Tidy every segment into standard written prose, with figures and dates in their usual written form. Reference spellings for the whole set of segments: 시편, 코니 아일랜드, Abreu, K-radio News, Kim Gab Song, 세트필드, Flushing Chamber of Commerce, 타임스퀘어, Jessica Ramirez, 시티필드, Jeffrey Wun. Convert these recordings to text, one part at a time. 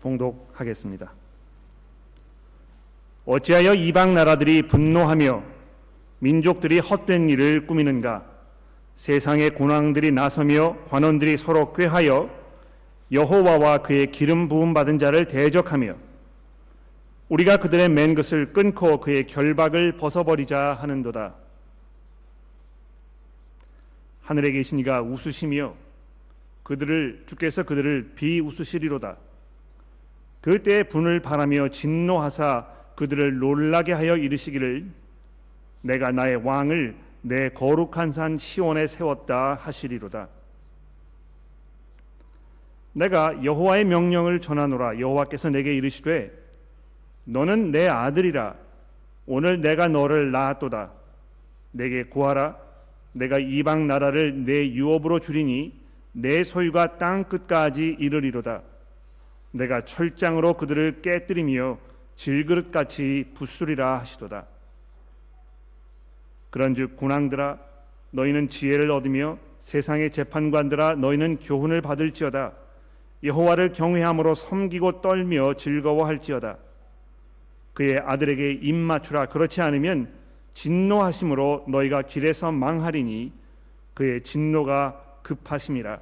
봉독하겠습니다. 어찌하여 이방 나라들이 분노하며 민족들이 헛된 일을 꾸미는가? 세상의 군왕들이 나서며 관원들이 서로 꾀하여 여호와와 그의 기름 부음 받은 자를 대적하며 우리가 그들의 맨 것을 끊고 그의 결박을 벗어버리자 하는도다. 하늘에 계신 이가 웃으시며 주께서 그들을 비웃으시리로다. 그때 분을 바라며 진노하사 그들을 놀라게 하여 이르시기를 내가 나의 왕을 내 거룩한 산 시온에 세웠다 하시리로다. 내가 여호와의 명령을 전하노라. 여호와께서 내게 이르시되 너는 내 아들이라. 오늘 내가 너를 낳았도다. 내게 구하라. 내가 이방 나라를 내 유업으로 주리니 내 소유가 땅 끝까지 이르리로다. 내가 철장으로 그들을 깨뜨리며 질그릇같이 부수리라 하시도다. 그런즉 군왕들아 너희는 지혜를 얻으며 세상의 재판관들아 너희는 교훈을 받을지어다. 여호와를 경외함으로 섬기고 떨며 즐거워할지어다. 그의 아들에게 입 맞추라. 그렇지 않으면 진노하심으로 너희가 길에서 망하리니 그의 진노가 급하심이라.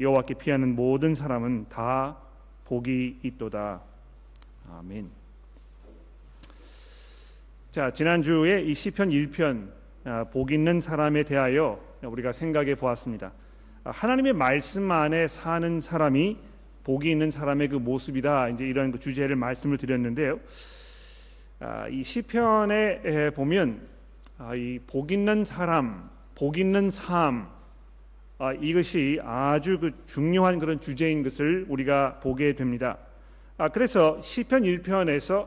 여호와께 피하는 모든 사람은 다 복이 있도다. 아멘. 자, 지난주에 이 시편 1편 복 있는 사람에 대하여 우리가 생각해 보았습니다. 하나님의 말씀 안에 사는 사람이 복이 있는 사람의 그 모습이다. 이제 이런 그 주제를 말씀을 드렸는데요. 이 시편에 보면 이 복 있는 사람, 복 있는 삶, 이것이 아주 그 중요한 그런 주제인 것을 우리가 보게 됩니다. 그래서 시편 1편에서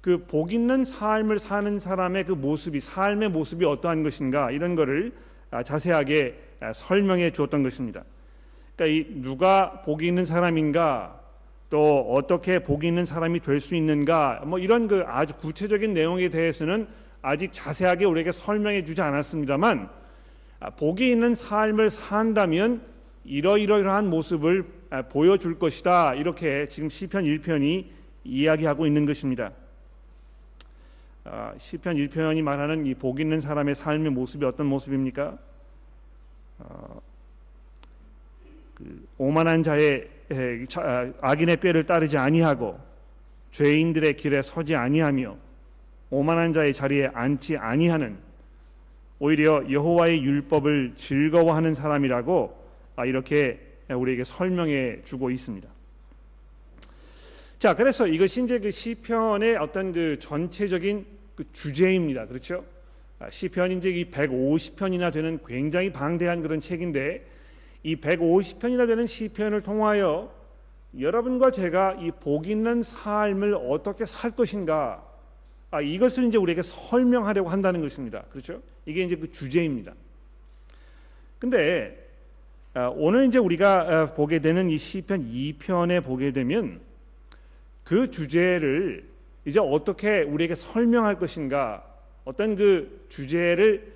그 복 있는 삶을 사는 사람의 그 모습이, 삶의 모습이 어떠한 것인가, 이런 거를 자세하게 설명해 주었던 것입니다. 그러니까 이 누가 복이 있는 사람인가, 또 어떻게 복이 있는 사람이 될 수 있는가, 뭐 이런 그 아주 구체적인 내용에 대해서는 아직 자세하게 우리에게 설명해 주지 않았습니다만, 복이 있는 삶을 산다면 이러이러한 모습을 보여줄 것이다, 이렇게 지금 시편 1편이 이야기하고 있는 것입니다. 시편 1편이 말하는 이 복 있는 사람의 삶의 모습이 어떤 모습입니까? 오만한 자의 악인의 꾀를 따르지 아니하고 죄인들의 길에 서지 아니하며 오만한 자의 자리에 앉지 아니하는, 오히려 여호와의 율법을 즐거워하는 사람이라고 이렇게 우리에게 설명해 주고 있습니다. 자, 그래서 이것이 이제 그 시편의 어떤 그 전체적인 그 주제입니다. 그렇죠? 시편이 이제 이 150편이나 되는 굉장히 방대한 그런 책인데, 이 150편이나 되는 시편을 통하여 여러분과 제가 이 복 있는 삶을 어떻게 살 것인가, 이것을 이제 우리에게 설명하려고 한다는 것입니다. 그렇죠? 이게 이제 그 주제입니다. 근데 오늘 이제 우리가 보게 되는 이 시편 2편에 보게 되면 그 주제를 이제 어떻게 우리에게 설명할 것인가, 어떤 그 주제를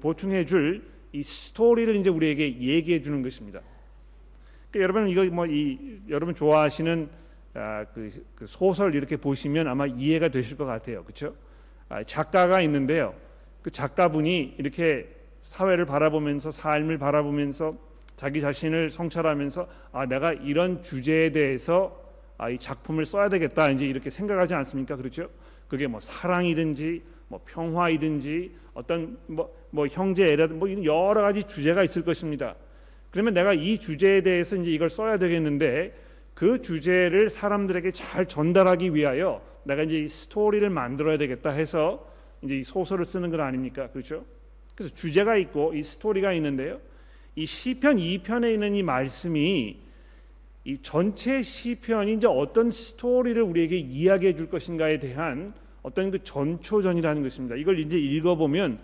보충해 줄 이 스토리를 이제 우리에게 얘기해 주는 것입니다. 그러니까 여러분 이거 여러분 좋아하시는 그 소설 이렇게 보시면 아마 이해가 되실 것 같아요. 그렇죠? 작가가 있는데요. 그 작가분이 이렇게 사회를 바라보면서, 삶을 바라보면서 자기 자신을 성찰하면서 내가 이런 주제에 대해서 이 작품을 써야 되겠다, 이제 이렇게 생각하지 않습니까? 그렇죠? 그게 뭐 사랑이든지 뭐 평화이든지 어떤 뭐 형제애라든지 뭐 이런 여러 가지 주제가 있을 것입니다. 그러면 내가 이 주제에 대해서 이제 이걸 써야 되겠는데, 그 주제를 사람들에게 잘 전달하기 위하여 내가 이제 이 스토리를 만들어야 되겠다 해서 이제 이 소설을 쓰는 건 아닙니까? 그렇죠? 그래서 주제가 있고 이 스토리가 있는데요. 이 시편 2편에 있는 이 말씀이 이 전체 시편이 이제 어떤 스토리를 우리에게 이야기해 줄 것인가에 대한 어떤 그 전초전이라는 것입니다. 이걸 이제 읽어보면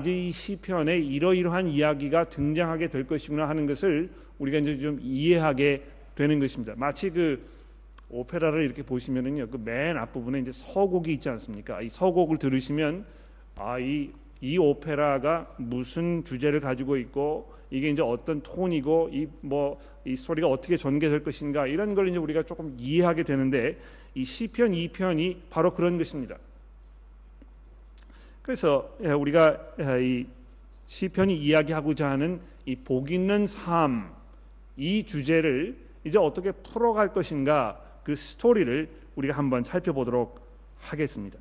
이제 이 시편에 이러이러한 이야기가 등장하게 될 것이구나 하는 것을 우리가 이제 좀 이해하게 되는 것입니다. 마치 그 오페라를 이렇게 보시면은요, 그 맨 앞부분에 이제 서곡이 있지 않습니까? 이 서곡을 들으시면 이 이 오페라가 무슨 주제를 가지고 있고 이게 이제 어떤 톤이고 이 소리가 어떻게 전개될 것인가, 이런 걸 이제 우리가 조금 이해하게 되는데, 이 시편 2편이 바로 그런 것입니다. 그래서 우리가 이 시편이 이야기하고자 하는 이 복 있는 삶, 이 주제를 이제 어떻게 풀어갈 것인가, 그 스토리를 우리가 한번 살펴보도록 하겠습니다.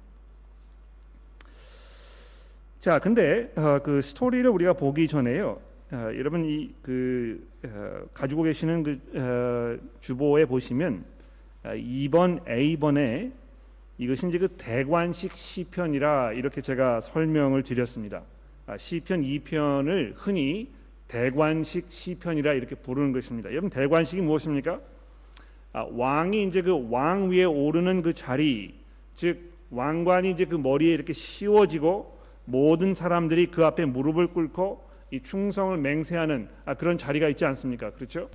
자, 근데 그 스토리를 우리가 보기 전에요, 여러분 이 가지고 계시는 주보에 보시면 2번 A번에 이것이 이제 그 대관식 시편이라 이렇게 제가 설명을 드렸습니다. 시편 2편을 흔히 대관식 시편이라 이렇게 부르는 것입니다. 여러분, 대관식이 무엇입니까? 왕이 이제 그 왕 위에 오르는 그 자리, 즉 왕관이 이제 그 머리에 이렇게 씌워지고 모든 사람들이 그 앞에 무릎을 꿇고 이 충성을 맹세하는 그런 자리가 있지 않습니까? 그렇죠?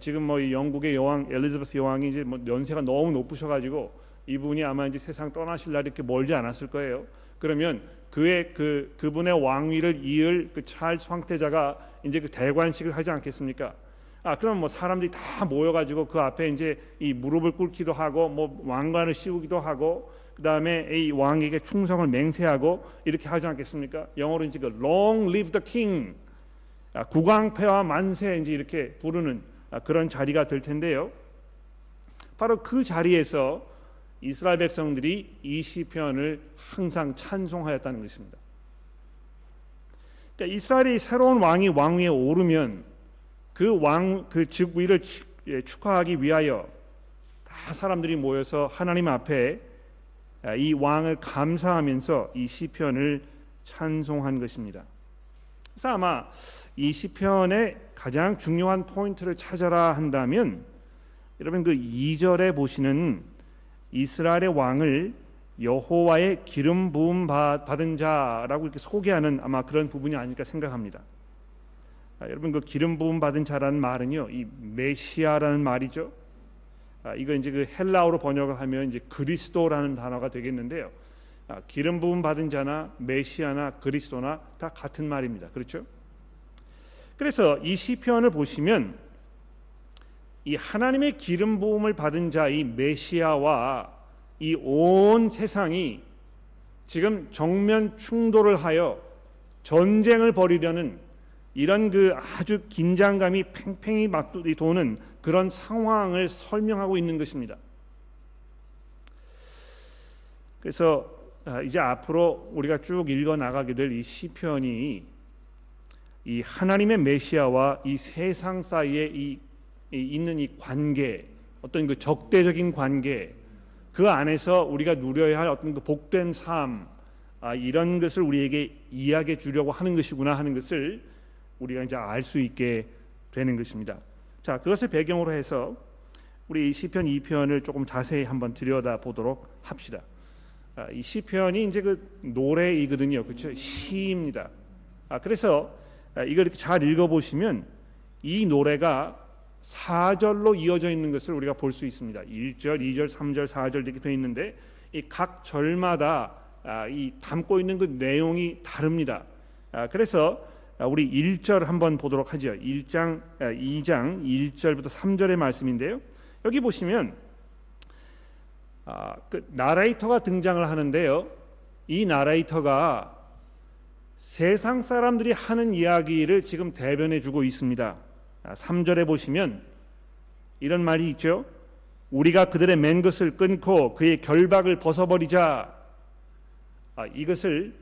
지금 이 영국의 여왕 엘리자베스 여왕이 이제 연세가 너무 높으셔가지고 이분이 아마 이제 세상 떠나실 날이 이렇게 멀지 않았을 거예요. 그러면 그분의 왕위를 이을 그 찰스 황태자가 이제 그 대관식을 하지 않겠습니까? 그럼 사람들이 다 모여가지고 그 앞에 이제 이 무릎을 꿇기도 하고 왕관을 씌우기도 하고, 그 다음에 이 왕에게 충성을 맹세하고 이렇게 하지 않겠습니까? 영어로 이제 Long Live the King, 국왕폐하 만세, 이제 이렇게 부르는 그런 자리가 될 텐데요. 바로 그 자리에서 이스라엘 백성들이 이 시편을 항상 찬송하였다는 것입니다. 그러니까 이스라엘이 새로운 왕이 왕위에 오르면 그 즉위를 축하하기 위하여 다 사람들이 모여서 하나님 앞에 이 왕을 감사하면서 이 시편을 찬송한 것입니다. 그래서 아마 이 시편의 가장 중요한 포인트를 찾아라 한다면, 여러분 그 2절에 보시는 이스라엘의 왕을 여호와의 기름 부음 받은 자라고 이렇게 소개하는 아마 그런 부분이 아닐까 생각합니다. 여러분 그 기름 부음 받은 자라는 말은요, 이 메시아라는 말이죠. 이거 이제 그 헬라어로 번역을 하면 이제 그리스도라는 단어가 되겠는데요. 기름 부음 받은 자나 메시아나 그리스도나 다 같은 말입니다. 그렇죠? 그래서 이 시편을 보시면 이 하나님의 기름 부음을 받은 자, 이 메시아와 이 온 세상이 지금 정면 충돌을 하여 전쟁을 벌이려는 이런 그 아주 긴장감이 팽팽히 도는 그런 상황을 설명하고 있는 것입니다. 그래서 이제 앞으로 우리가 쭉 읽어 나가게 될 이 시편이 이 하나님의 메시아와 이 세상 사이에 있는 이 관계, 어떤 그 적대적인 관계, 그 안에서 우리가 누려야 할 어떤 그 복된 삶, 이런 것을 우리에게 이야기해 주려고 하는 것이구나 하는 것을 우리가 이제 알 수 있게 되는 것입니다. 자, 그것을 배경으로 해서 우리 시편 2편을 조금 자세히 한번 들여다보도록 합시다. 이 시편이 이제 그 노래이거든요, 그렇죠? 시입니다. 그래서 이걸 이렇게 잘 읽어보시면 이 노래가 4절로 이어져 있는 것을 우리가 볼 수 있습니다. 1절, 2절, 3절, 4절 이렇게 되어 있는데 이 각 절마다 이 담고 있는 그 내용이 다릅니다. 그래서 우리 1절 한번 보도록 하죠. 1장 2장 1절부터 3절의 말씀인데요. 여기 보시면 그 나레이터가 등장을 하는데요. 이 나레이터가 세상 사람들이 하는 이야기를 지금 대변해 주고 있습니다. 3절에 보시면 이런 말이 있죠. 우리가 그들의 맨 것을 끊고 그의 결박을 벗어버리자. 이것을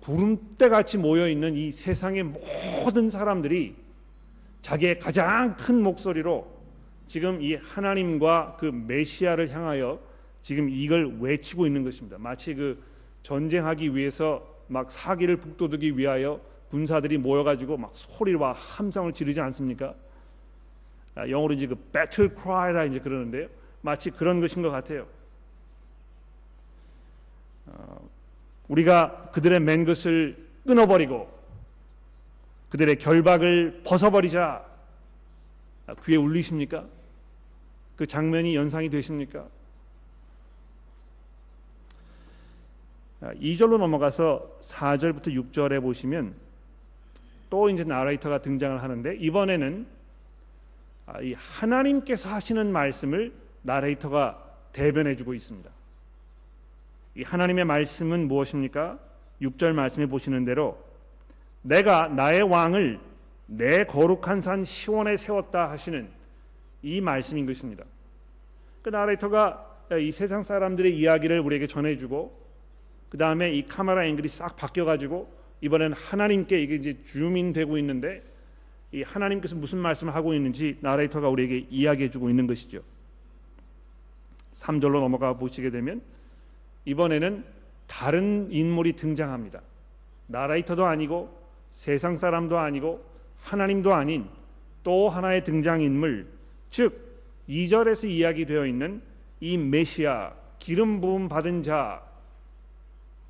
구름대같이 모여있는 이 세상의 모든 사람들이 자기의 가장 큰 목소리로 지금 이 하나님과 그 메시아를 향하여 지금 이걸 외치고 있는 것입니다. 마치 그 전쟁하기 위해서 막 사기를 북돋우기 위하여 군사들이 모여가지고 막 소리와 함성을 지르지 않습니까? 영어로 이제 그 battle cry라 이제 그러는데요. 마치 그런 것인 것 같아요. 우리가 그들의 맨 것을 끊어버리고 그들의 결박을 벗어버리자. 귀에 울리십니까? 그 장면이 연상이 되십니까? 2절로 넘어가서 4절부터 6절에 보시면 또 이제 나레이터가 등장을 하는데, 이번에는 이 하나님께서 하시는 말씀을 나레이터가 대변해주고 있습니다. 이 하나님의 말씀은 무엇입니까? 6절 말씀에 보시는 대로 내가 나의 왕을 내 거룩한 산 시온에 세웠다 하시는 이 말씀인 것입니다. 그 나레이터가 이 세상 사람들의 이야기를 우리에게 전해주고, 그 다음에 이 카메라 앵글이 싹 바뀌어가지고 이번엔 하나님께 이게 이제 줌인되고 있는데, 이 하나님께서 무슨 말씀을 하고 있는지 나레이터가 우리에게 이야기해주고 있는 것이죠. 3절로 넘어가 보시게 되면 이번에는 다른 인물이 등장합니다. 나레이터도 아니고 세상 사람도 아니고 하나님도 아닌 또 하나의 등장인물, 즉 2절에서 이야기되어 있는 이 메시아, 기름 부음 받은 자,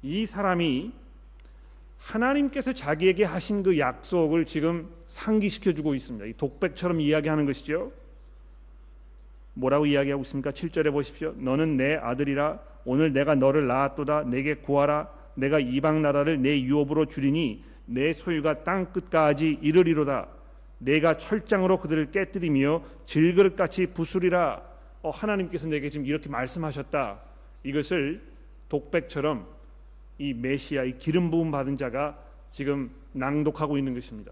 이 사람이 하나님께서 자기에게 하신 그 약속을 지금 상기시켜주고 있습니다. 이 독백처럼 이야기하는 것이죠. 뭐라고 이야기하고 있습니까? 7절에 보십시오. 너는 내 아들이라 오늘 내가 너를 낳았도다. 내게 구하라. 내가 이방 나라를 내 유업으로 주리니 내 소유가 땅 끝까지 이르리로다. 내가 철장으로 그들을 깨뜨리며 질그릇같이 부수리라. 하나님께서 내게 지금 이렇게 말씀하셨다. 이것을 독백처럼 이 메시아, 이 기름 부음 받은 자가 지금 낭독하고 있는 것입니다.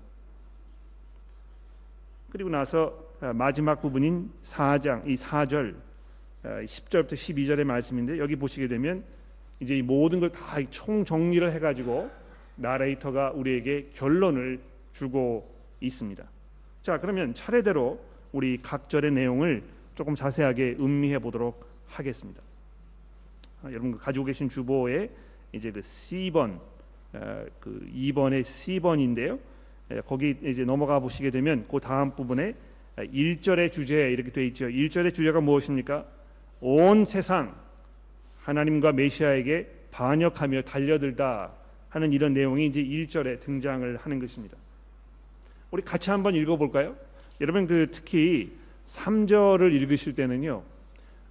그리고 나서 마지막 부분인 4장, 이 4절 10절부터 12절의 말씀인데, 여기 보시게 되면 이제 이 모든 걸 다 총정리를 해가지고 나레이터가 우리에게 결론을 주고 있습니다. 자, 그러면 차례대로 우리 각 절의 내용을 조금 자세하게 음미해 보도록 하겠습니다. 여러분 가지고 계신 주보에 이제 그 C번, 그 2번의 C번인데요. 거기 이제 넘어가 보시게 되면 그 다음 부분에 1절의 주제 이렇게 돼 있죠. 1절의 주제가 무엇입니까? 온 세상 하나님과 메시아에게 반역하며 달려들다 하는 이런 내용이 이제 1절에 등장을 하는 것입니다. 우리 같이 한번 읽어볼까요? 여러분 그 특히 3절을 읽으실 때는요,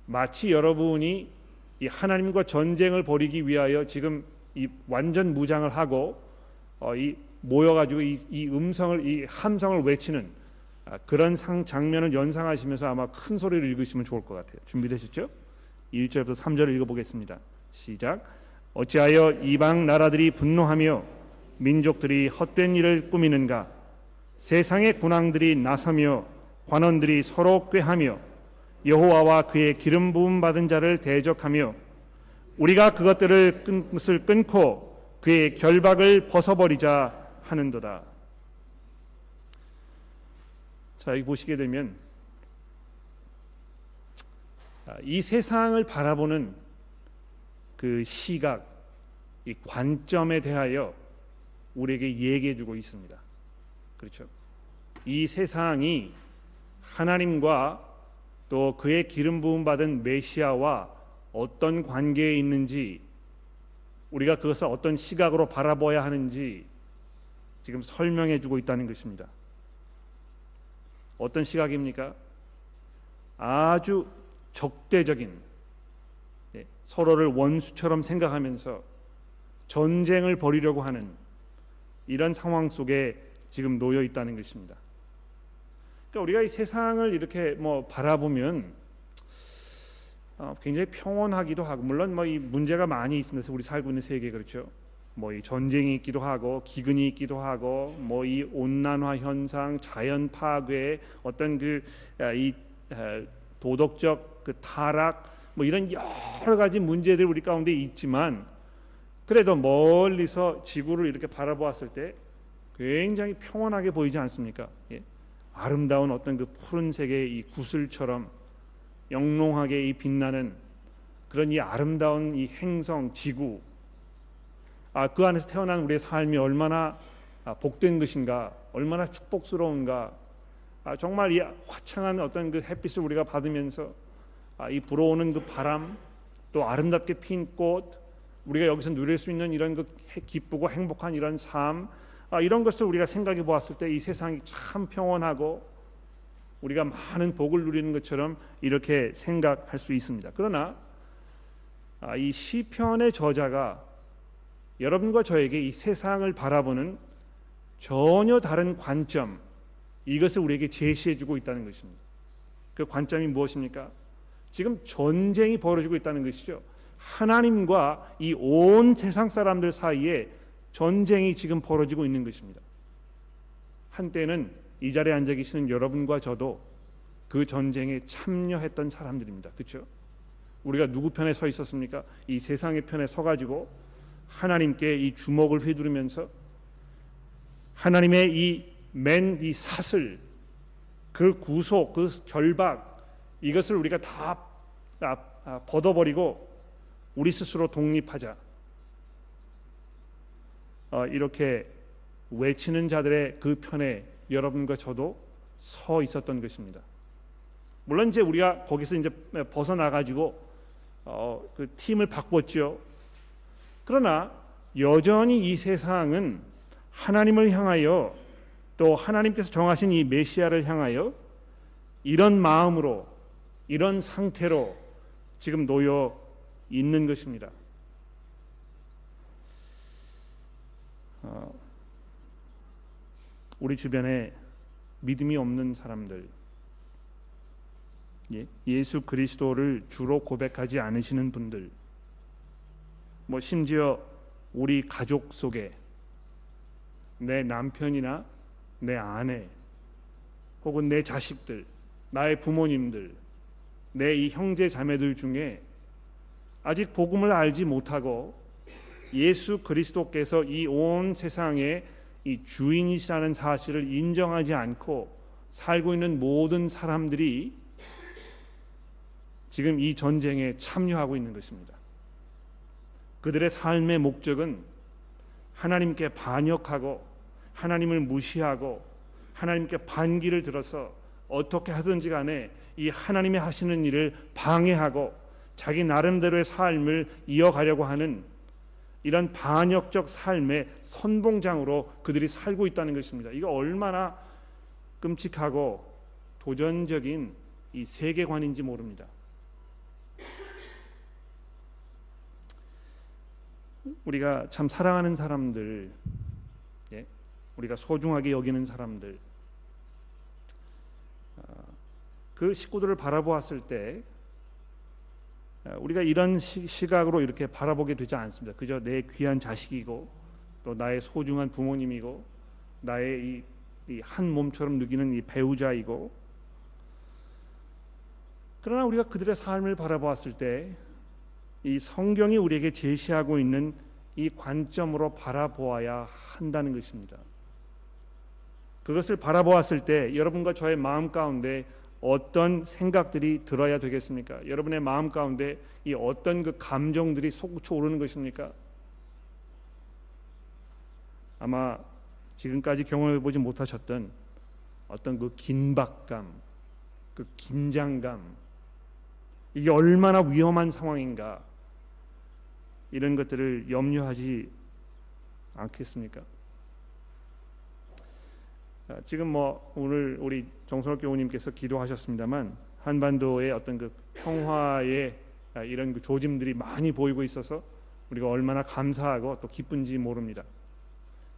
마치 여러분이 이 하나님과 전쟁을 벌이기 위하여 지금 이 완전 무장을 하고 이 모여가지고 이 음성을, 이 함성을 외치는 그런 장면을 연상하시면서 아마 큰 소리를 읽으시면 좋을 것 같아요. 준비되셨죠? 1절부터 3절을 읽어보겠습니다. 시작. 어찌하여 이방 나라들이 분노하며 민족들이 헛된 일을 꾸미는가? 세상의 군왕들이 나서며 관원들이 서로 꾀하며 여호와와 그의 기름 부음 받은 자를 대적하며 우리가 그것들을 끝을 끊고 그의 결박을 벗어버리자 하는도다. 자, 여기 보시게 되면 이 세상을 바라보는 그 시각, 이 관점에 대하여 우리에게 얘기해주고 있습니다. 그렇죠? 이 세상이 하나님과 또 그의 기름 부음 받은 메시아와 어떤 관계에 있는지, 우리가 그것을 어떤 시각으로 바라봐야 하는지 지금 설명해주고 있다는 것입니다. 어떤 시각입니까? 아주 적대적인, 서로를 원수처럼 생각하면서 전쟁을 벌이려고 하는 이런 상황 속에 지금 놓여 있다는 것입니다. 그러니까 우리가 이 세상을 이렇게 바라보면 굉장히 평온하기도 하고, 물론 이 문제가 많이 있습니다. 우리 살고 있는 세계, 그렇죠? 이 전쟁이 있기도 하고, 기근이 있기도 하고, 이 온난화 현상, 자연 파괴, 어떤 이 도덕적 타락, 이런 여러 가지 문제들이 우리 가운데 있지만, 그래도 멀리서 지구를 이렇게 바라보았을 때 굉장히 평온하게 보이지 않습니까? 예. 아름다운 어떤 그 푸른색의 이 구슬처럼 영롱하게 이 빛나는 그런 이 아름다운 이 행성 지구, 그 안에서 태어난 우리의 삶이 얼마나 복된 것인가, 얼마나 축복스러운가, 정말 이 화창한 어떤 그 햇빛을 우리가 받으면서 이 불어오는 그 바람, 또 아름답게 핀 꽃, 우리가 여기서 누릴 수 있는 이런 그 기쁘고 행복한 이런 삶, 이런 것을 우리가 생각해 보았을 때 이 세상이 참 평온하고 우리가 많은 복을 누리는 것처럼 이렇게 생각할 수 있습니다. 그러나 이 시편의 저자가 여러분과 저에게 이 세상을 바라보는 전혀 다른 관점, 이것을 우리에게 제시해주고 있다는 것입니다. 그 관점이 무엇입니까? 지금 전쟁이 벌어지고 있다는 것이죠. 하나님과 이 온 세상 사람들 사이에 전쟁이 지금 벌어지고 있는 것입니다. 한때는 이 자리에 앉아 계시는 여러분과 저도 그 전쟁에 참여했던 사람들입니다. 그렇죠? 우리가 누구 편에 서 있었습니까? 이 세상의 편에 서가지고 하나님께 이 주먹을 휘두르면서 하나님의 이 사슬, 그 구속, 그 결박, 이것을 우리가 다 벗어버리고 우리 스스로 독립하자, 이렇게 외치는 자들의 그 편에 여러분과 저도 서 있었던 것입니다. 물론 이제 우리가 거기서 이제 벗어나가지고 그 팀을 바꿨죠. 그러나 여전히 이 세상은 하나님을 향하여, 또 하나님께서 정하신 이 메시아를 향하여 이런 마음으로, 이런 상태로 지금 놓여 있는 것입니다. 우리 주변에 믿음이 없는 사람들, 예수 그리스도를 주로 고백하지 않으시는 분들, 뭐 심지어 우리 가족 속에 내 남편이나 내 아내, 혹은 내 자식들, 나의 부모님들, 내 이 형제 자매들 중에 아직 복음을 알지 못하고 예수 그리스도께서 이 온 세상의 이 주인이시라는 사실을 인정하지 않고 살고 있는 모든 사람들이 지금 이 전쟁에 참여하고 있는 것입니다. 그들의 삶의 목적은 하나님께 반역하고, 하나님을 무시하고, 하나님께 반기를 들어서 어떻게 하든지 간에 이 하나님이 하시는 일을 방해하고 자기 나름대로의 삶을 이어가려고 하는 이런 반역적 삶의 선봉장으로 그들이 살고 있다는 것입니다. 이거 얼마나 끔찍하고 도전적인 이 세계관인지 모릅니다. 우리가 참 사랑하는 사람들, 우리가 소중하게 여기는 사람들, 그 식구들을 바라보았을 때 우리가 이런 시각으로 이렇게 바라보게 되지 않습니다. 그저 내 귀한 자식이고, 또 나의 소중한 부모님이고, 나의 이 한 몸처럼 느끼는 이 배우자이고. 그러나 우리가 그들의 삶을 바라보았을 때 이 성경이 우리에게 제시하고 있는 이 관점으로 바라보아야 한다는 것입니다. 그것을 바라보았을 때 여러분과 저의 마음 가운데 어떤 생각들이 들어야 되겠습니까? 여러분의 마음 가운데 이 어떤 그 감정들이 솟구쳐오르는 것입니까? 아마 지금까지 경험해보지 못하셨던 어떤 그 긴박감, 그 긴장감, 이게 얼마나 위험한 상황인가, 이런 것들을 염려하지 않겠습니까? 지금 뭐 오늘 우리 정선호 교우님께서 기도하셨습니다만, 한반도의 어떤 그 평화의 이런 그 조짐들이 많이 보이고 있어서 우리가 얼마나 감사하고 또 기쁜지 모릅니다.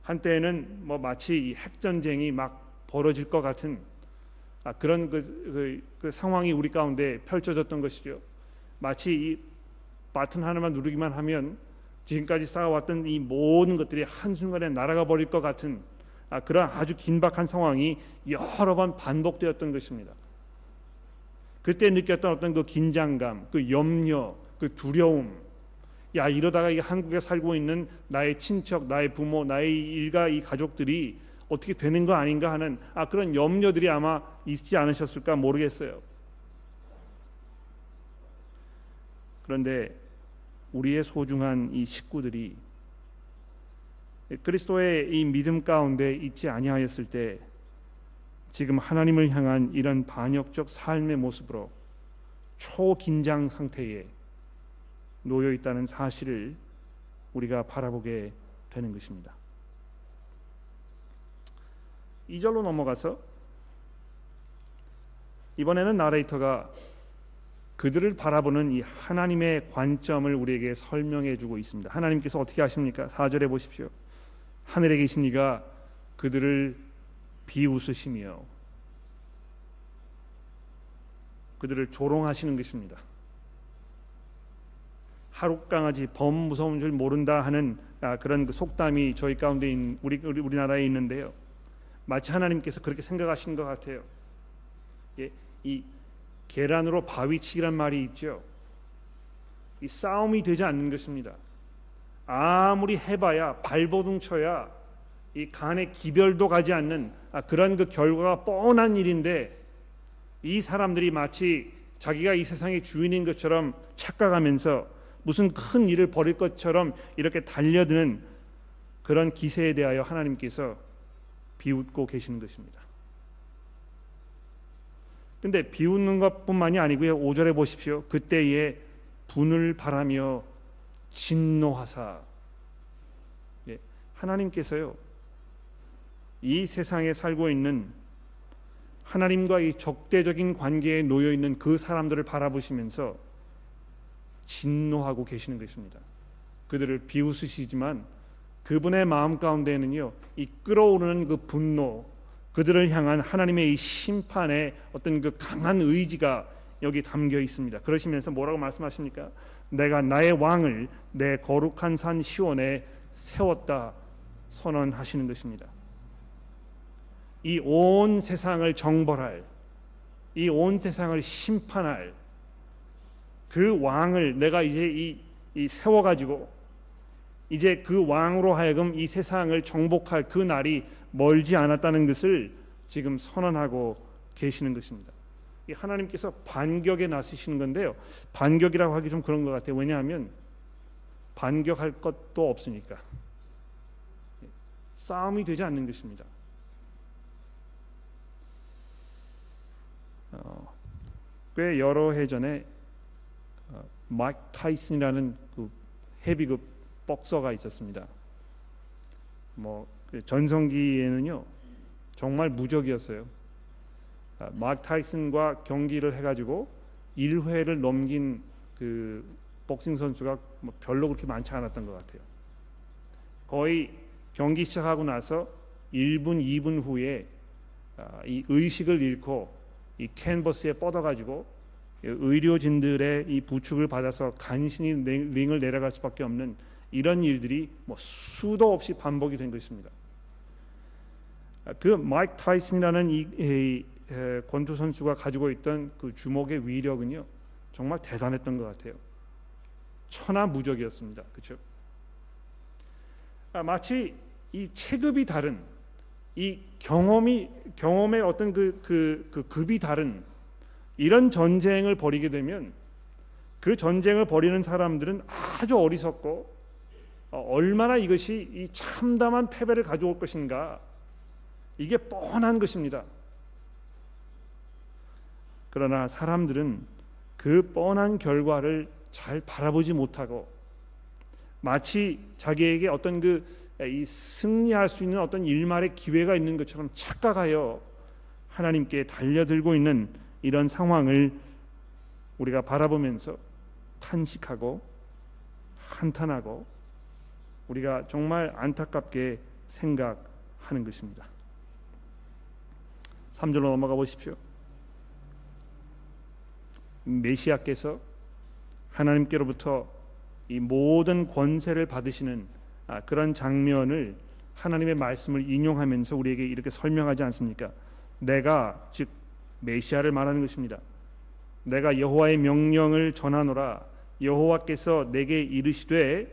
한때에는 뭐 마치 이 핵전쟁이 막 벌어질 것 같은 그런 그 상황이 우리 가운데 펼쳐졌던 것이죠. 마치 이 버튼 하나만 누르기만 하면 지금까지 쌓아왔던 이 모든 것들이 한순간에 날아가 버릴 것 같은 그런 아주 긴박한 상황이 여러 번 반복되었던 것입니다. 그때 느꼈던 어떤 그 긴장감, 그 염려, 그 두려움, 이러다가 이 한국에 살고 있는 나의 친척, 나의 부모, 나의 일가, 이 가족들이 어떻게 되는 거 아닌가 하는 그런 염려들이 아마 있지 않으셨을까 모르겠어요. 그런데 우리의 소중한 이 식구들이 그리스도의 이 믿음 가운데 있지 아니하였을 때 지금 하나님을 향한 이런 반역적 삶의 모습으로 초긴장 상태에 놓여 있다는 사실을 우리가 바라보게 되는 것입니다. 2절로 넘어가서 이번에는 나레이터가 그들을 바라보는 이 하나님의 관점을 우리에게 설명해 주고 있습니다. 하나님께서 어떻게 하십니까? 4절에 보십시오. 하늘에 계신 이가 그들을 비웃으시며 그들을 조롱하시는 것입니다. 하룻강아지 범 무서운 줄 모른다 하는 그런 그 속담이 저희 가운데 있는 우리나라에 있는데요. 마치 하나님께서 그렇게 생각하시는 것 같아요. 예, 이 계란으로 바위치기란 말이 있죠. 이 싸움이 되지 않는 것입니다. 아무리 해봐야 발버둥 쳐야 이 간에 기별도 가지 않는 그런 그 결과가 뻔한 일인데 이 사람들이 마치 자기가 이 세상의 주인인 것처럼 착각하면서 무슨 큰 일을 벌일 것처럼 이렇게 달려드는 그런 기세에 대하여 하나님께서 비웃고 계시는 것입니다. 근데 비웃는 것뿐만이 아니고요. 5절에 보십시오. 그때에 분을 바라며 진노하사. 예, 하나님께서요, 이 세상에 살고 있는 하나님과 이 적대적인 관계에 놓여 있는 그 사람들을 바라보시면서 진노하고 계시는 것입니다. 그들을 비웃으시지만 그분의 마음 가운데는요, 이 끓어오르는 그 분노, 그들을 향한 하나님의 이 심판의 어떤 그 강한 의지가 여기 담겨 있습니다. 그러시면서 뭐라고 말씀하십니까? 내가 나의 왕을 내 거룩한 산 시온에 세웠다 선언하시는 것입니다. 이 온 세상을 정벌할, 이 온 세상을 심판할 그 왕을 내가 이제 이 세워가지고 이제 그 왕으로 하여금 이 세상을 정복할 그 날이 멀지 않았다는 것을 지금 선언하고 계시는 것입니다. 하나님께서 반격에 나서시는 건데요. 반격이라고 하기 좀 그런 것 같아요. 왜냐하면 반격할 것도 없으니까 싸움이 되지 않는 것입니다. 꽤 여러 해 전에 마이크 타이슨이라는 그 헤비급 복서가 있었습니다. 뭐 전성기에는요 정말 무적이었어요. 마크 타이슨과 경기를 해가지고 1회를 넘긴 그 복싱 선수가 뭐 별로 그렇게 많지 않았던 것 같아요. 거의 경기 시작하고 나서 1분, 2분 후에 이 의식을 잃고 이 캔버스에 뻗어가지고 의료진들의 이 부축을 받아서 간신히 링을 내려갈 수밖에 없는 이런 일들이 뭐 수도 없이 반복이 된 것입니다. 그 마이크 타이슨이라는 이 권투 선수가 가지고 있던 그 주먹의 위력은요 정말 대단했던 것 같아요. 천하무적이었습니다. 그렇죠? 마치 이 체급이 다른, 이 경험의 어떤 그 급이 다른 이런 전쟁을 벌이게 되면 그 전쟁을 벌이는 사람들은 아주 어리석고 얼마나 이것이 이 참담한 패배를 가져올 것인가, 이게 뻔한 것입니다. 그러나 사람들은 그 뻔한 결과를 잘 바라보지 못하고 마치 자기에게 어떤 이 승리할 수 있는 어떤 일말의 기회가 있는 것처럼 착각하여 하나님께 달려들고 있는 이런 상황을 우리가 바라보면서 탄식하고 한탄하고 우리가 정말 안타깝게 생각하는 것입니다. 3절로 넘어가 보십시오. 메시아께서 하나님께로부터 이 모든 권세를 받으시는 그런 장면을 하나님의 말씀을 인용하면서 우리에게 이렇게 설명하지 않습니까? 내가, 즉 메시아를 말하는 것입니다. 내가 여호와의 명령을 전하노라. 여호와께서 내게 이르시되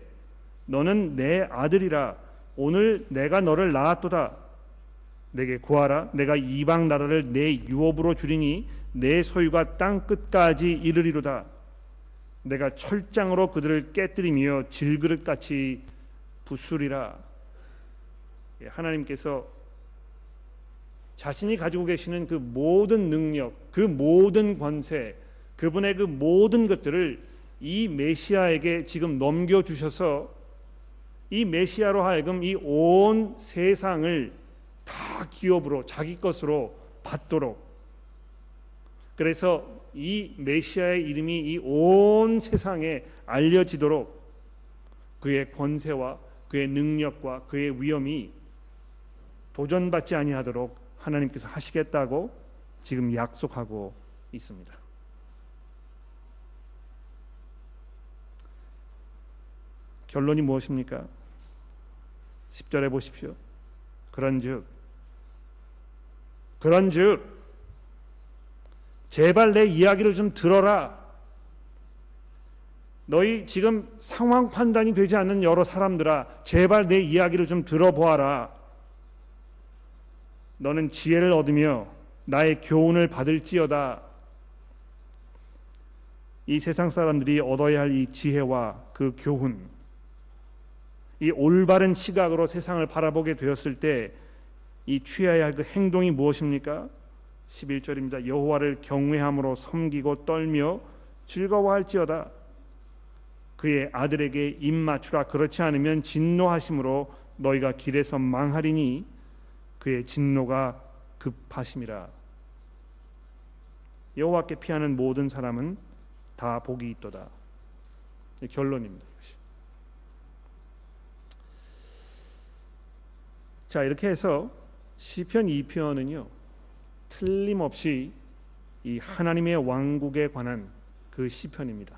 너는 내 아들이라. 오늘 내가 너를 낳았도다. 내게 구하라. 내가 이방 나라를 내 유업으로 주리니 내 소유가 땅 끝까지 이르리로다. 내가 철장으로 그들을 깨뜨리며 질그릇같이 부수리라. 하나님께서 자신이 가지고 계시는 그 모든 능력, 그 모든 권세, 그분의 그 모든 것들을 이 메시아에게 지금 넘겨주셔서 이 메시아로 하여금 이 온 세상을 다 기업으로 자기 것으로 받도록 그래서 이 메시아의 이름이 이 온 세상에 알려지도록 그의 권세와 그의 능력과 그의 위엄이 도전받지 아니하도록 하나님께서 하시겠다고 지금 약속하고 있습니다. 결론이 무엇입니까? 10절에 보십시오. 그런즉 제발 내 이야기를 좀 들어라. 너희 지금 상황 판단이 되지 않는 여러 사람들아, 제발 내 이야기를 좀 들어보아라. 너는 지혜를 얻으며 나의 교훈을 받을지어다. 이 세상 사람들이 얻어야 할 이 지혜와 그 교훈, 이 올바른 시각으로 세상을 바라보게 되었을 때 이 취해야 할 그 행동이 무엇입니까? 11절입니다. 여호와를 경외함으로 섬기고 떨며 즐거워할지어다. 그의 아들에게 입 맞추라. 그렇지 않으면 진노하심으로 너희가 길에서 망하리니 그의 진노가 급하심이라. 여호와께 피하는 모든 사람은 다 복이 있도다. 결론입니다. 자, 이렇게 해서 시편 2편은요 틀림없이 이 하나님의 왕국에 관한 그 시편입니다.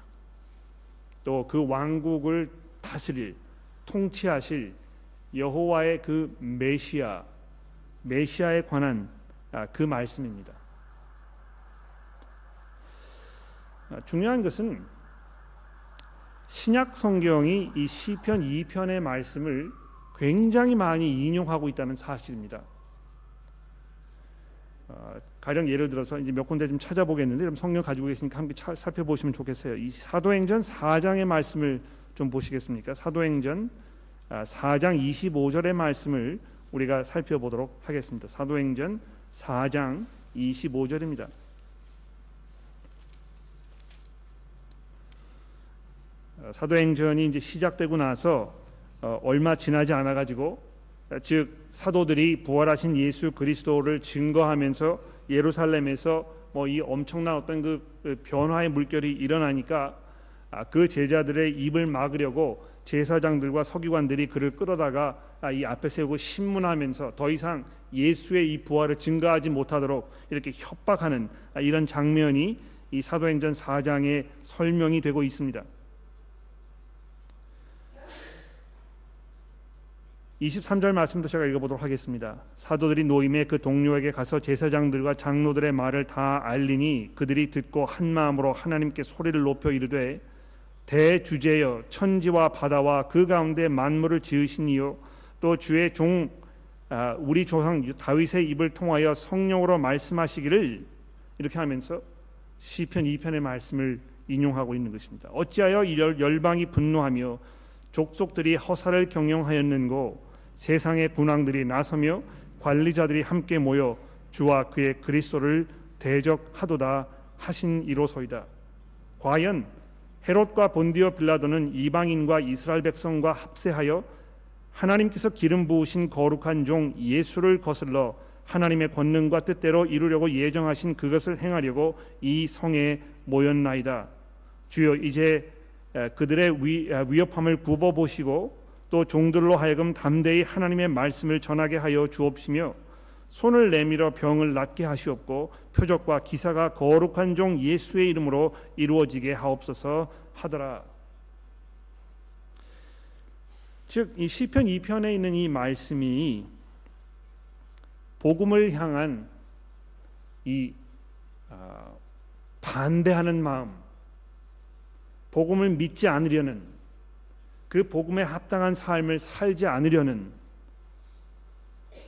또 그 왕국을 다스릴, 통치하실 여호와의 그 메시아에 관한 그 말씀입니다. 중요한 것은 신약 성경이 이 시편 2편의 말씀을 굉장히 많이 인용하고 있다는 사실입니다. 가령 예를 들어서 이제 몇 군데 좀 찾아보겠는데, 그럼 성경 가지고 계시니까 함께 살펴보시면 좋겠어요. 이 사도행전 4장의 말씀을 좀 보시겠습니까? 사도행전 4장 25절의 말씀을 우리가 살펴보도록 하겠습니다. 사도행전 4장 25절입니다. 사도행전이 이제 시작되고 나서 얼마 지나지 않아 가지고, 즉 사도들이 부활하신 예수 그리스도를 증거하면서 예루살렘에서 뭐 이 엄청난 어떤 그 변화의 물결이 일어나니까 그 제자들의 입을 막으려고 제사장들과 서기관들이 그를 끌어다가 이 앞에 세우고 신문하면서 더 이상 예수의 이 부활을 증거하지 못하도록 이렇게 협박하는 이런 장면이 이 사도행전 4장에 설명이 되고 있습니다. 23절 말씀도 제가 읽어보도록 하겠습니다. 사도들이 노임에 그 동료에게 가서 제사장들과 장로들의 말을 다 알리니 그들이 듣고 한마음으로 하나님께 소리를 높여 이르되, 대주제여, 천지와 바다와 그 가운데 만물을 지으신 이요 또 주의 종 우리 조상 다윗의 입을 통하여 성령으로 말씀하시기를, 이렇게 하면서 시편 2편의 말씀을 인용하고 있는 것입니다. 어찌하여 이 열방이 분노하며 족속들이 허사를 경영하였는고, 세상의 군왕들이 나서며 관리자들이 함께 모여 주와 그의 그리스도를 대적하도다 하신 이로소이다. 과연 헤롯과 본디오 빌라도는 이방인과 이스라엘 백성과 합세하여 하나님께서 기름 부으신 거룩한 종 예수를 거슬러 하나님의 권능과 뜻대로 이루려고 예정하신 그것을 행하려고 이 성에 모였나이다. 주여, 이제 그들의 위협함을 굽어보시고 또 종들로 하여금 담대히 하나님의 말씀을 전하게 하여 주옵시며, 손을 내밀어 병을 낫게 하시옵고 표적과 기사가 거룩한 종 예수의 이름으로 이루어지게 하옵소서 하더라. 즉 이 시편 2편에 있는 이 말씀이 복음을 향한 이 반대하는 마음, 복음을 믿지 않으려는, 그 복음에 합당한 삶을 살지 않으려는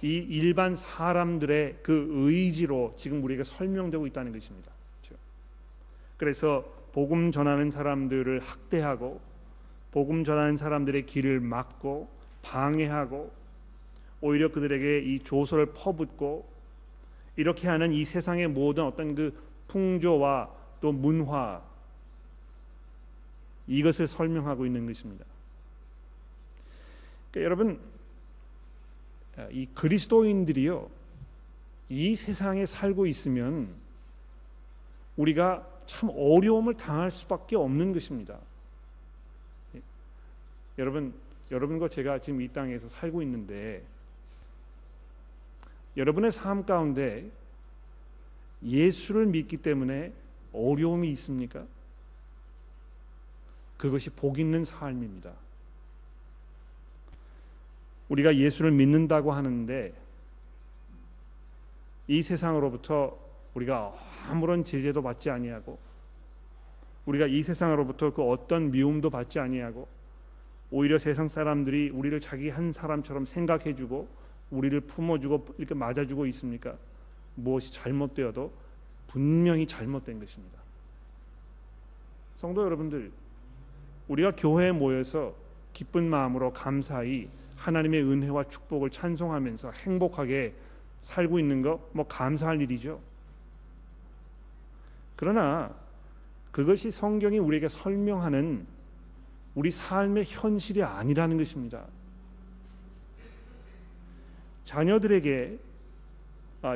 이 일반 사람들의 그 의지로 지금 우리에게 설명되고 있다는 것입니다. 그래서 복음 전하는 사람들을 학대하고, 복음 전하는 사람들의 길을 막고 방해하고, 오히려 그들에게 이 조소를 퍼붓고, 이렇게 하는 이 세상의 모든 어떤 그 풍조와 또 문화, 이것을 설명하고 있는 것입니다. 그러니까 여러분, 이 그리스도인들이요 이 세상에 살고 있으면 우리가 참 어려움을 당할 수밖에 없는 것입니다. 여러분과 제가 지금 이 땅에서 살고 있는데 여러분의 삶 가운데 예수를 믿기 때문에 어려움이 있습니까? 그것이 복 있는 삶입니다. 우리가 예수를 믿는다고 하는데 이 세상으로부터 우리가 아무런 제재도 받지 아니하고 우리가 이 세상으로부터 그 어떤 미움도 받지 아니하고 오히려 세상 사람들이 우리를 자기 한 사람처럼 생각해주고 우리를 품어주고 이렇게 맞아주고 있습니까? 무엇이 잘못되어도 분명히 잘못된 것입니다. 성도 여러분들, 우리가 교회에 모여서 기쁜 마음으로 감사히 하나님의 은혜와 축복을 찬송하면서 행복하게 살고 있는 거 뭐 감사할 일이죠. 그러나 그것이 성경이 우리에게 설명하는 우리 삶의 현실이 아니라는 것입니다. 자녀들에게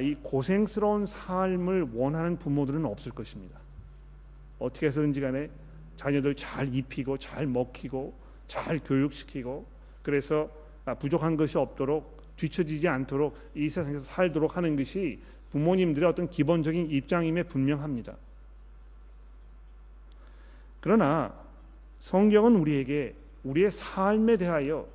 이 고생스러운 삶을 원하는 부모들은 없을 것입니다. 어떻게 해서든지 간에 자녀들 잘 입히고 잘 먹히고 잘 교육시키고 그래서 부족한 것이 없도록 뒤처지지 않도록 이 세상에서 살도록 하는 것이 부모님들의 어떤 기본적인 입장임에 분명합니다. 그러나 성경은 우리에게 우리의 삶에 대하여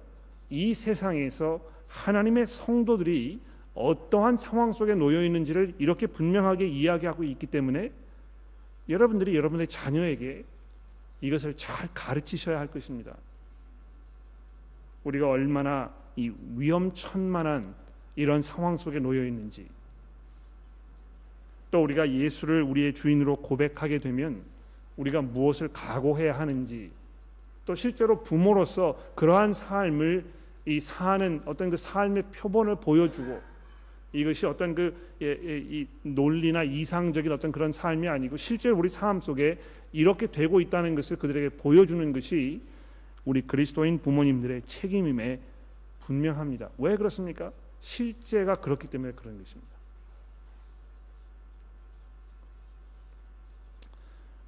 이 세상에서 하나님의 성도들이 어떠한 상황 속에 놓여 있는지를 이렇게 분명하게 이야기하고 있기 때문에 여러분들이 여러분의 자녀에게 이것을 잘 가르치셔야 할 것입니다. 우리가 얼마나 이 위험천만한 이런 상황 속에 놓여 있는지, 또 우리가 예수를 우리의 주인으로 고백하게 되면 우리가 무엇을 각오해야 하는지, 또 실제로 부모로서 그러한 삶을 이 사는 어떤 그 삶의 표본을 보여주고, 이것이 어떤 그 이 논리나 이상적인 어떤 그런 삶이 아니고 실제로 우리 삶 속에 이렇게 되고 있다는 것을 그들에게 보여주는 것이 우리 그리스도인 부모님들의 책임임에 분명합니다. 왜 그렇습니까? 실제가 그렇기 때문에 그런 것입니다.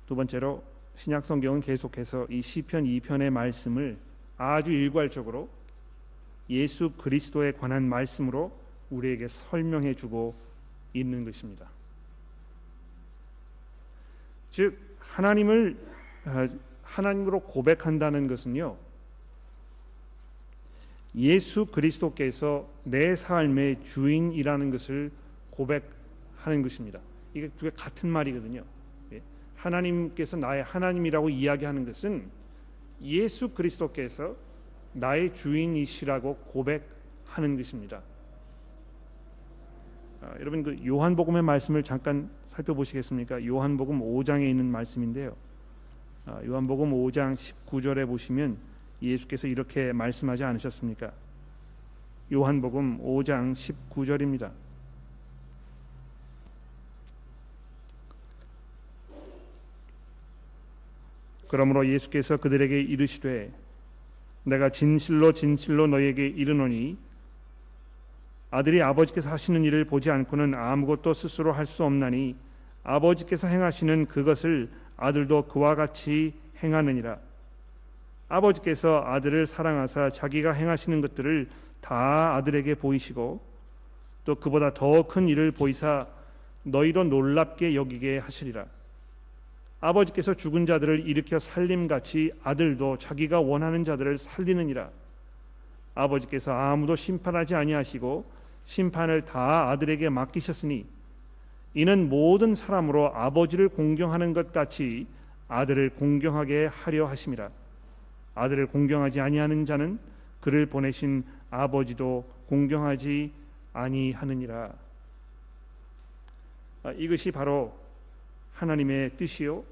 두 번째로 신약 성경은 계속해서 이 시편 2편의 말씀을 아주 일괄적으로 예수 그리스도에 관한 말씀으로 우리에게 설명해 주고 있는 것입니다. 즉 하나님을 하나님으로 고백한다는 것은요, 예수 그리스도께서 내 삶의 주인이라는 것을 고백하는 것입니다. 이게 두 개 같은 말이거든요. 하나님께서 나의 하나님이라고 이야기하는 것은 예수 그리스도께서 나의 주인이시라고 고백하는 것입니다. 여러분 그 요한복음의 말씀을 잠깐 살펴보시겠습니까? 요한복음 5장에 있는 말씀인데요. 요한복음 5장 19절에 보시면 예수께서 이렇게 말씀하지 않으셨습니까? 요한복음 5장 19절입니다. 그러므로 예수께서 그들에게 이르시되 내가 진실로 진실로 너희에게 이르노니 아들이 아버지께서 하시는 일을 보지 않고는 아무것도 스스로 할 수 없나니 아버지께서 행하시는 그것을 아들도 그와 같이 행하느니라. 아버지께서 아들을 사랑하사 자기가 행하시는 것들을 다 아들에게 보이시고 또 그보다 더 큰 일을 보이사 너희로 놀랍게 여기게 하시리라. 아버지께서 죽은 자들을 일으켜 살림같이 아들도 자기가 원하는 자들을 살리느니라. 아버지께서 아무도 심판하지 아니하시고 심판을 다 아들에게 맡기셨으니 이는 모든 사람으로 아버지를 공경하는 것 같이 아들을 공경하게 하려 하심이라. 아들을 공경하지 아니하는 자는 그를 보내신 아버지도 공경하지 아니하느니라. 이것이 바로 하나님의 뜻이요,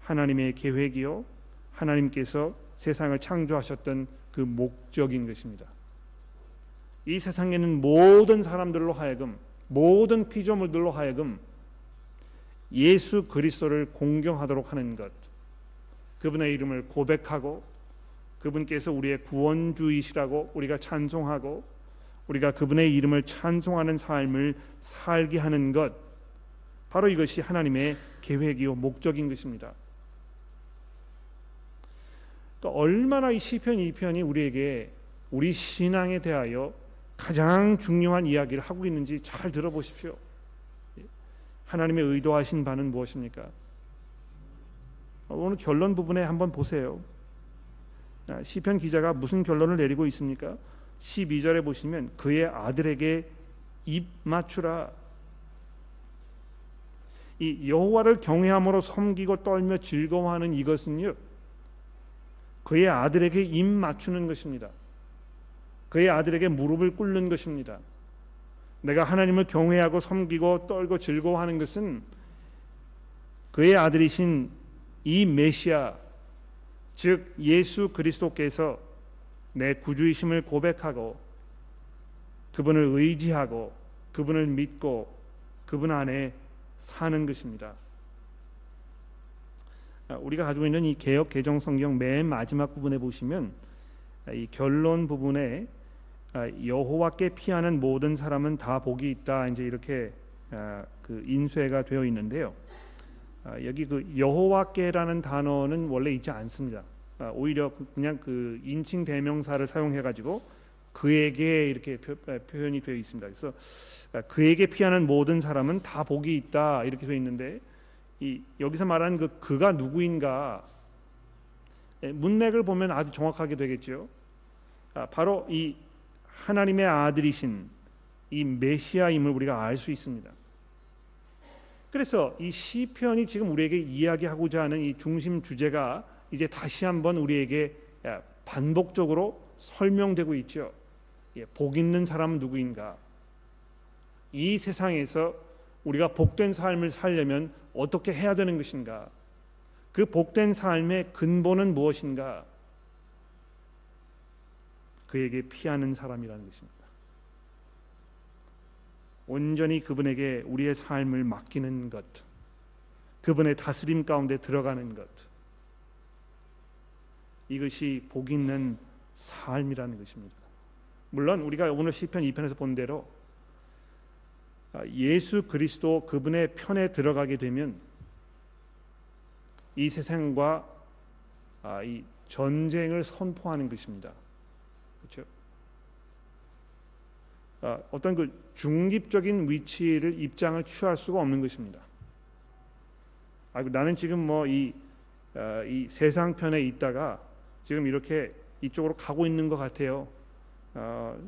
하나님의 계획이요, 하나님께서 세상을 창조하셨던 그 목적인 것입니다. 이 세상에는 모든 사람들로 하여금, 모든 피조물들로 하여금 예수 그리스도를 공경하도록 하는 것, 그분의 이름을 고백하고 그분께서 우리의 구원주이시라고 우리가 찬송하고 우리가 그분의 이름을 찬송하는 삶을 살게 하는 것, 바로 이것이 하나님의 계획이요 목적인 것입니다. 그러니까 얼마나 이 시편 2편이 우리에게 우리 신앙에 대하여 가장 중요한 이야기를 하고 있는지 잘 들어보십시오. 하나님의 의도하신 바는 무엇입니까? 오늘 결론 부분에 한번 보세요. 시편 기자가 무슨 결론을 내리고 있습니까? 12절에 보시면 그의 아들에게 입 맞추라. 이 여호와를 경외함으로 섬기고 떨며 즐거워하는 이것은요, 그의 아들에게 입 맞추는 것입니다. 그의 아들에게 무릎을 꿇는 것입니다. 내가 하나님을 경외하고 섬기고 떨고 즐거워하는 것은 그의 아들이신 이 메시아, 즉 예수 그리스도께서 내 구주이심을 고백하고 그분을 의지하고 그분을 믿고 그분 안에 사는 것입니다. 우리가 가지고 있는 이 개역 개정 성경 맨 마지막 부분에 보시면 이 결론 부분에 여호와께 피하는 모든 사람은 다 복이 있다, 이제 이렇게 그 인쇄가 되어 있는데요. 여기 그 여호와께라는 단어는 원래 있지 않습니다. 오히려 그냥 그 인칭 대명사를 사용해가지고 그에게 이렇게 표현이 되어 있습니다. 그래서 그에게 피하는 모든 사람은 다 복이 있다 이렇게 되어 있는데, 이 여기서 말하는 그가 누구인가 문맥을 보면 아주 정확하게 되겠죠. 바로 이 하나님의 아들이신 이 메시아임을 우리가 알 수 있습니다. 그래서 이 시편이 지금 우리에게 이야기하고자 하는 이 중심 주제가 이제 다시 한번 우리에게 반복적으로 설명되고 있죠. 복 있는 사람은 누구인가? 이 세상에서 우리가 복된 삶을 살려면 어떻게 해야 되는 것인가? 그 복된 삶의 근본은 무엇인가? 그에게 피하는 사람이라는 것입니다. 온전히 그분에게 우리의 삶을 맡기는 것, 그분의 다스림 가운데 들어가는 것, 이것이 복 있는 삶이라는 것입니다. 물론 우리가 오늘 시편 2편에서 본 대로 예수 그리스도 그분의 편에 들어가게 되면 이 세상과 이 전쟁을 선포하는 것입니다. 그렇죠? 어떤 그 중립적인 위치를 입장을 취할 수가 없는 것입니다. 나는 지금 뭐 이 세상 편에 있다가 지금 이렇게 이쪽으로 가고 있는 것 같아요.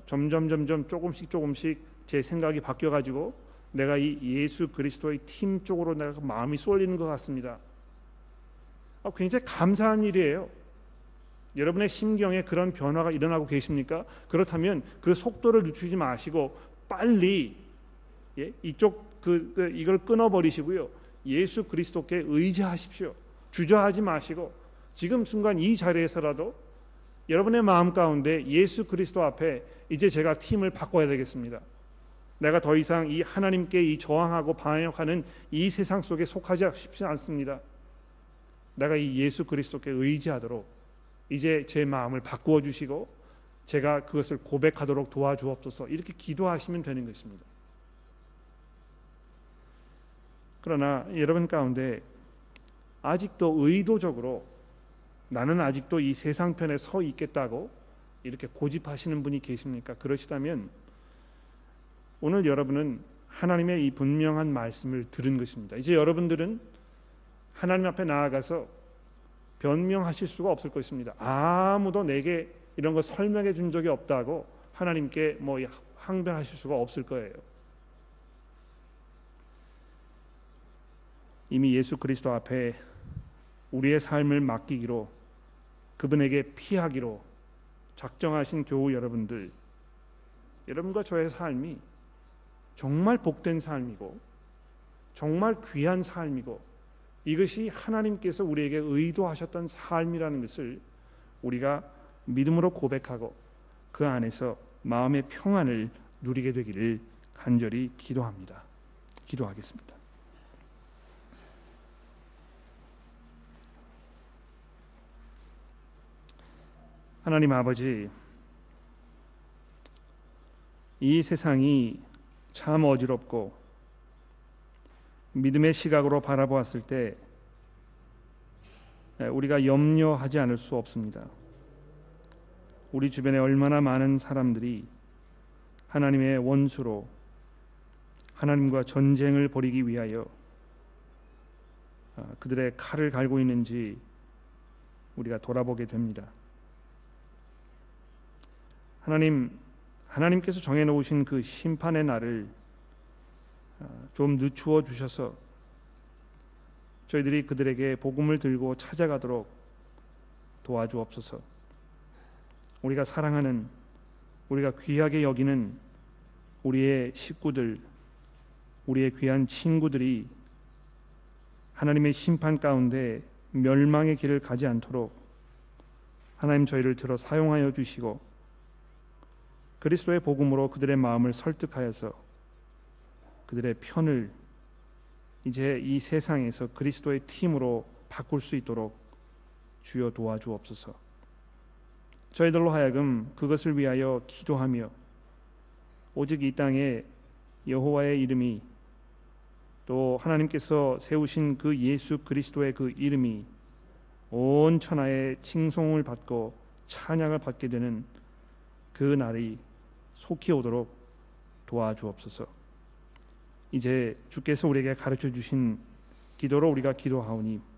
점점 조금씩 제 생각이 바뀌어가지고 내가 이 예수 그리스도의 팀 쪽으로 내가 마음이 쏠리는 것 같습니다. 굉장히 감사한 일이에요. 여러분의 심경에 그런 변화가 일어나고 계십니까? 그렇다면 그 속도를 늦추지 마시고 빨리 이쪽 이걸 끊어버리시고요, 예수 그리스도께 의지하십시오. 주저하지 마시고 지금 순간 이 자리에서라도 여러분의 마음 가운데 예수 그리스도 앞에 이제 제가 팀을 바꿔야 되겠습니다. 내가 더 이상 이 하나님께 이 저항하고 반역하는 이 세상 속에 속하지 싶지 않습니다. 내가 이 예수 그리스도께 의지하도록 이제 제 마음을 바꾸어 주시고 제가 그것을 고백하도록 도와주옵소서, 이렇게 기도하시면 되는 것입니다. 그러나 여러분 가운데 아직도 의도적으로 나는 아직도 이 세상 편에 서 있겠다고 이렇게 고집하시는 분이 계십니까? 그러시다면 오늘 여러분은 하나님의 이 분명한 말씀을 들은 것입니다. 이제 여러분들은 하나님 앞에 나아가서 변명하실 수가 없을 것입니다. 아무도 내게 이런 거 설명해 준 적이 없다고 하나님께 뭐 항변하실 수가 없을 거예요. 이미 예수 그리스도 앞에 우리의 삶을 맡기기로, 그분에게 피하기로 작정하신 교우 여러분들, 여러분과 저의 삶이 정말 복된 삶이고 정말 귀한 삶이고 이것이 하나님께서 우리에게 의도하셨던 삶이라는 것을 우리가 믿음으로 고백하고 그 안에서 마음의 평안을 누리게 되기를 간절히 기도합니다. 기도하겠습니다. 하나님 아버지, 이 세상이 참 어지럽고 믿음의 시각으로 바라보았을 때 우리가 염려하지 않을 수 없습니다. 우리 주변에 얼마나 많은 사람들이 하나님의 원수로 하나님과 전쟁을 벌이기 위하여 그들의 칼을 갈고 있는지 우리가 돌아보게 됩니다. 하나님께서 정해놓으신 그 심판의 날을 좀 늦추어 주셔서 저희들이 그들에게 복음을 들고 찾아가도록 도와주옵소서. 우리가 사랑하는, 우리가 귀하게 여기는 우리의 식구들, 우리의 귀한 친구들이 하나님의 심판 가운데 멸망의 길을 가지 않도록 하나님 저희를 들어 사용하여 주시고, 그리스도의 복음으로 그들의 마음을 설득하여서 그들의 편을 이제 이 세상에서 그리스도의 팀으로 바꿀 수 있도록 주여 도와주옵소서. 저희들로 하여금 그것을 위하여 기도하며 오직 이 땅에 여호와의 이름이, 또 하나님께서 세우신 그 예수 그리스도의 그 이름이 온 천하에 칭송을 받고 찬양을 받게 되는 그 날이 속히 오도록 도와주옵소서. 이제 주께서 우리에게 가르쳐 주신 기도로 우리가 기도하오니